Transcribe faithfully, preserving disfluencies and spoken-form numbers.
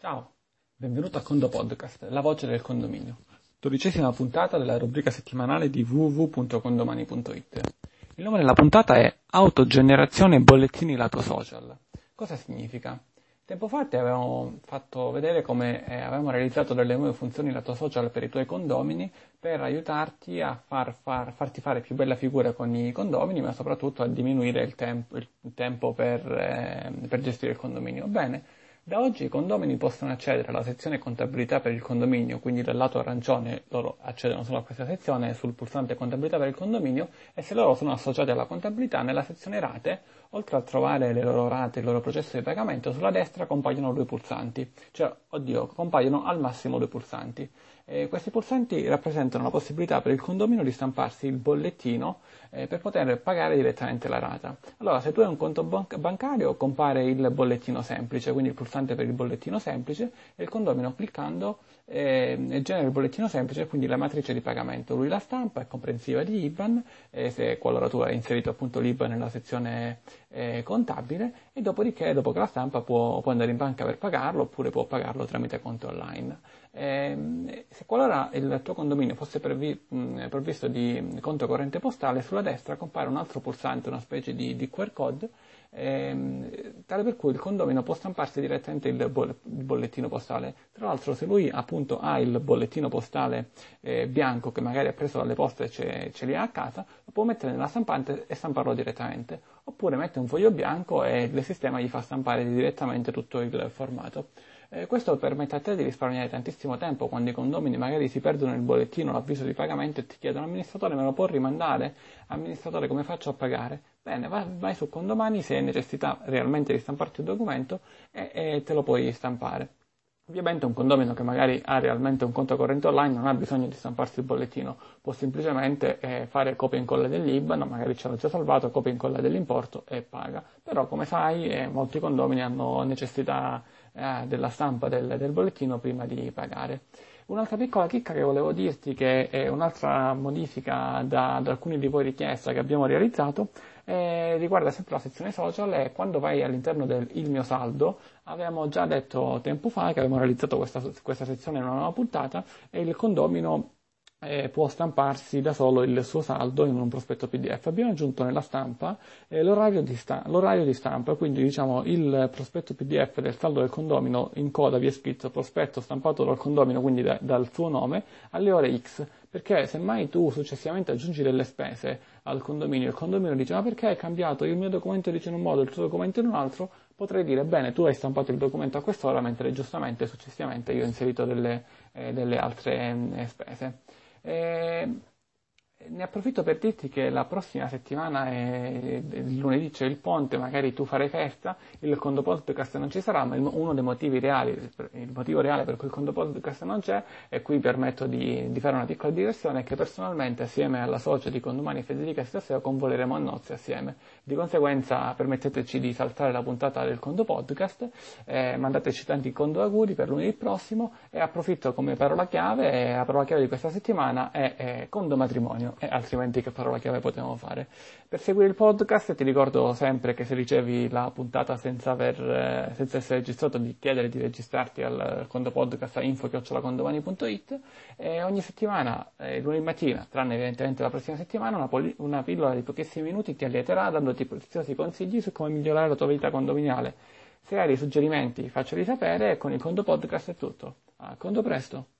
Ciao, benvenuto a Condo Podcast, la voce del condominio, dodicesima puntata della rubrica settimanale di w w w punto condomani punto i t. Il nome della puntata è Autogenerazione bollettini lato social. Cosa significa? Tempo fa ti avevamo fatto vedere come eh, avevamo realizzato delle nuove funzioni lato social per i tuoi condomini per aiutarti a far, far, farti fare più bella figura con i condomini, ma soprattutto a diminuire il tempo, il tempo per, eh, per gestire il condominio. Bene. Da oggi i condomini possono accedere alla sezione contabilità per il condominio, quindi dal lato arancione loro accedono solo a questa sezione, sul pulsante contabilità per il condominio, e se loro sono associati alla contabilità nella sezione rate, oltre a trovare le loro rate e il loro processo di pagamento, sulla destra compaiono due pulsanti, cioè, oddio, compaiono al massimo due pulsanti. Eh, questi pulsanti rappresentano la possibilità per il condominio di stamparsi il bollettino eh, per poter pagare direttamente la rata. Allora, se tu hai un conto bancario compare il bollettino semplice, quindi il pulsante per il bollettino semplice, e il condomino cliccando eh, genera il bollettino semplice, quindi la matrice di pagamento. Lui la stampa, è comprensiva di I B A N, eh, se qualora tu hai inserito appunto l'I B A N nella sezione eh, contabile, e dopodiché, dopo che la stampa, può, può andare in banca per pagarlo, oppure può pagarlo tramite conto online. Eh, se qualora il tuo condominio fosse previ, mh, provvisto di conto corrente postale, sulla destra compare un altro pulsante, una specie di, di Q R code, Ehm, tale per cui il condomino può stamparsi direttamente il bollettino postale. Tra l'altro, se lui appunto ha il bollettino postale eh, bianco che magari ha preso dalle poste e ce, ce li ha a casa, lo può mettere nella stampante e stamparlo direttamente, oppure mette un foglio bianco e il sistema gli fa stampare direttamente tutto il formato. Eh, questo permette a te di risparmiare tantissimo tempo quando i condomini magari si perdono il bollettino, l'avviso di pagamento, e ti chiedono: amministratore, me lo può rimandare? Amministratore, come faccio a pagare? Bene, vai su Condomani, se hai necessità realmente di stamparti il documento, e, e te lo puoi stampare. Ovviamente un condomino che magari ha realmente un conto corrente online non ha bisogno di stamparsi il bollettino, può semplicemente eh, fare copia e incolla dell'I B A N, magari ce l'ha già salvato, copia e incolla dell'importo e paga. Però, come sai, eh, molti condomini hanno necessità eh, della stampa del, del bollettino prima di pagare. Un'altra piccola chicca che volevo dirti, che è un'altra modifica da, da alcuni di voi richiesta, che abbiamo realizzato, eh, riguarda sempre la sezione social, e quando vai all'interno del Il mio saldo, avevamo già detto tempo fa che avevamo realizzato questa, questa sezione in una nuova puntata, e il condomino Eh, può stamparsi da solo il suo saldo in un prospetto P D F. Abbiamo aggiunto nella stampa eh, l'orario, di sta- l'orario di stampa, quindi diciamo il prospetto P D F del saldo del condomino. In coda vi è scritto prospetto stampato dal condomino, quindi da- dal suo nome, alle ore X, perché semmai tu successivamente aggiungi delle spese al condominio, il condominio dice: ma perché hai cambiato, il mio documento dice in un modo, il tuo documento in un altro? Potrei dire: bene, tu hai stampato il documento a quest'ora, mentre giustamente successivamente io ho inserito delle, eh, delle altre eh, spese. E ne approfitto per dirti che la prossima settimana, è lunedì, c'è il ponte, magari tu farai festa, il Condo Podcast non ci sarà, ma uno dei motivi reali, il motivo reale per cui il Condo Podcast non c'è, e qui permetto di, di fare una piccola digressione, è che personalmente, assieme alla socia di Condomani Federica, stasera convoleremo a nozze assieme. Di conseguenza, permetteteci di saltare la puntata del Condo Podcast, eh, mandateci tanti condo auguri per lunedì prossimo, e approfitto come parola chiave, e la parola chiave di questa settimana è, è condomatrimonio. E altrimenti che parola chiave potevamo fare? Per seguire il podcast ti ricordo sempre che, se ricevi la puntata senza, aver, senza essere registrato, di chiedere di registrarti al Condo Podcast a info chiocciola condomani punto i t, e ogni settimana, eh, lunedì mattina, tranne evidentemente la prossima settimana, una, poli- una pillola di pochissimi minuti ti allieterà, dandoti preziosi consigli su come migliorare la tua vita condominiale. Se hai dei suggerimenti, facceli sapere, e con il Condo Podcast è tutto. A condo presto!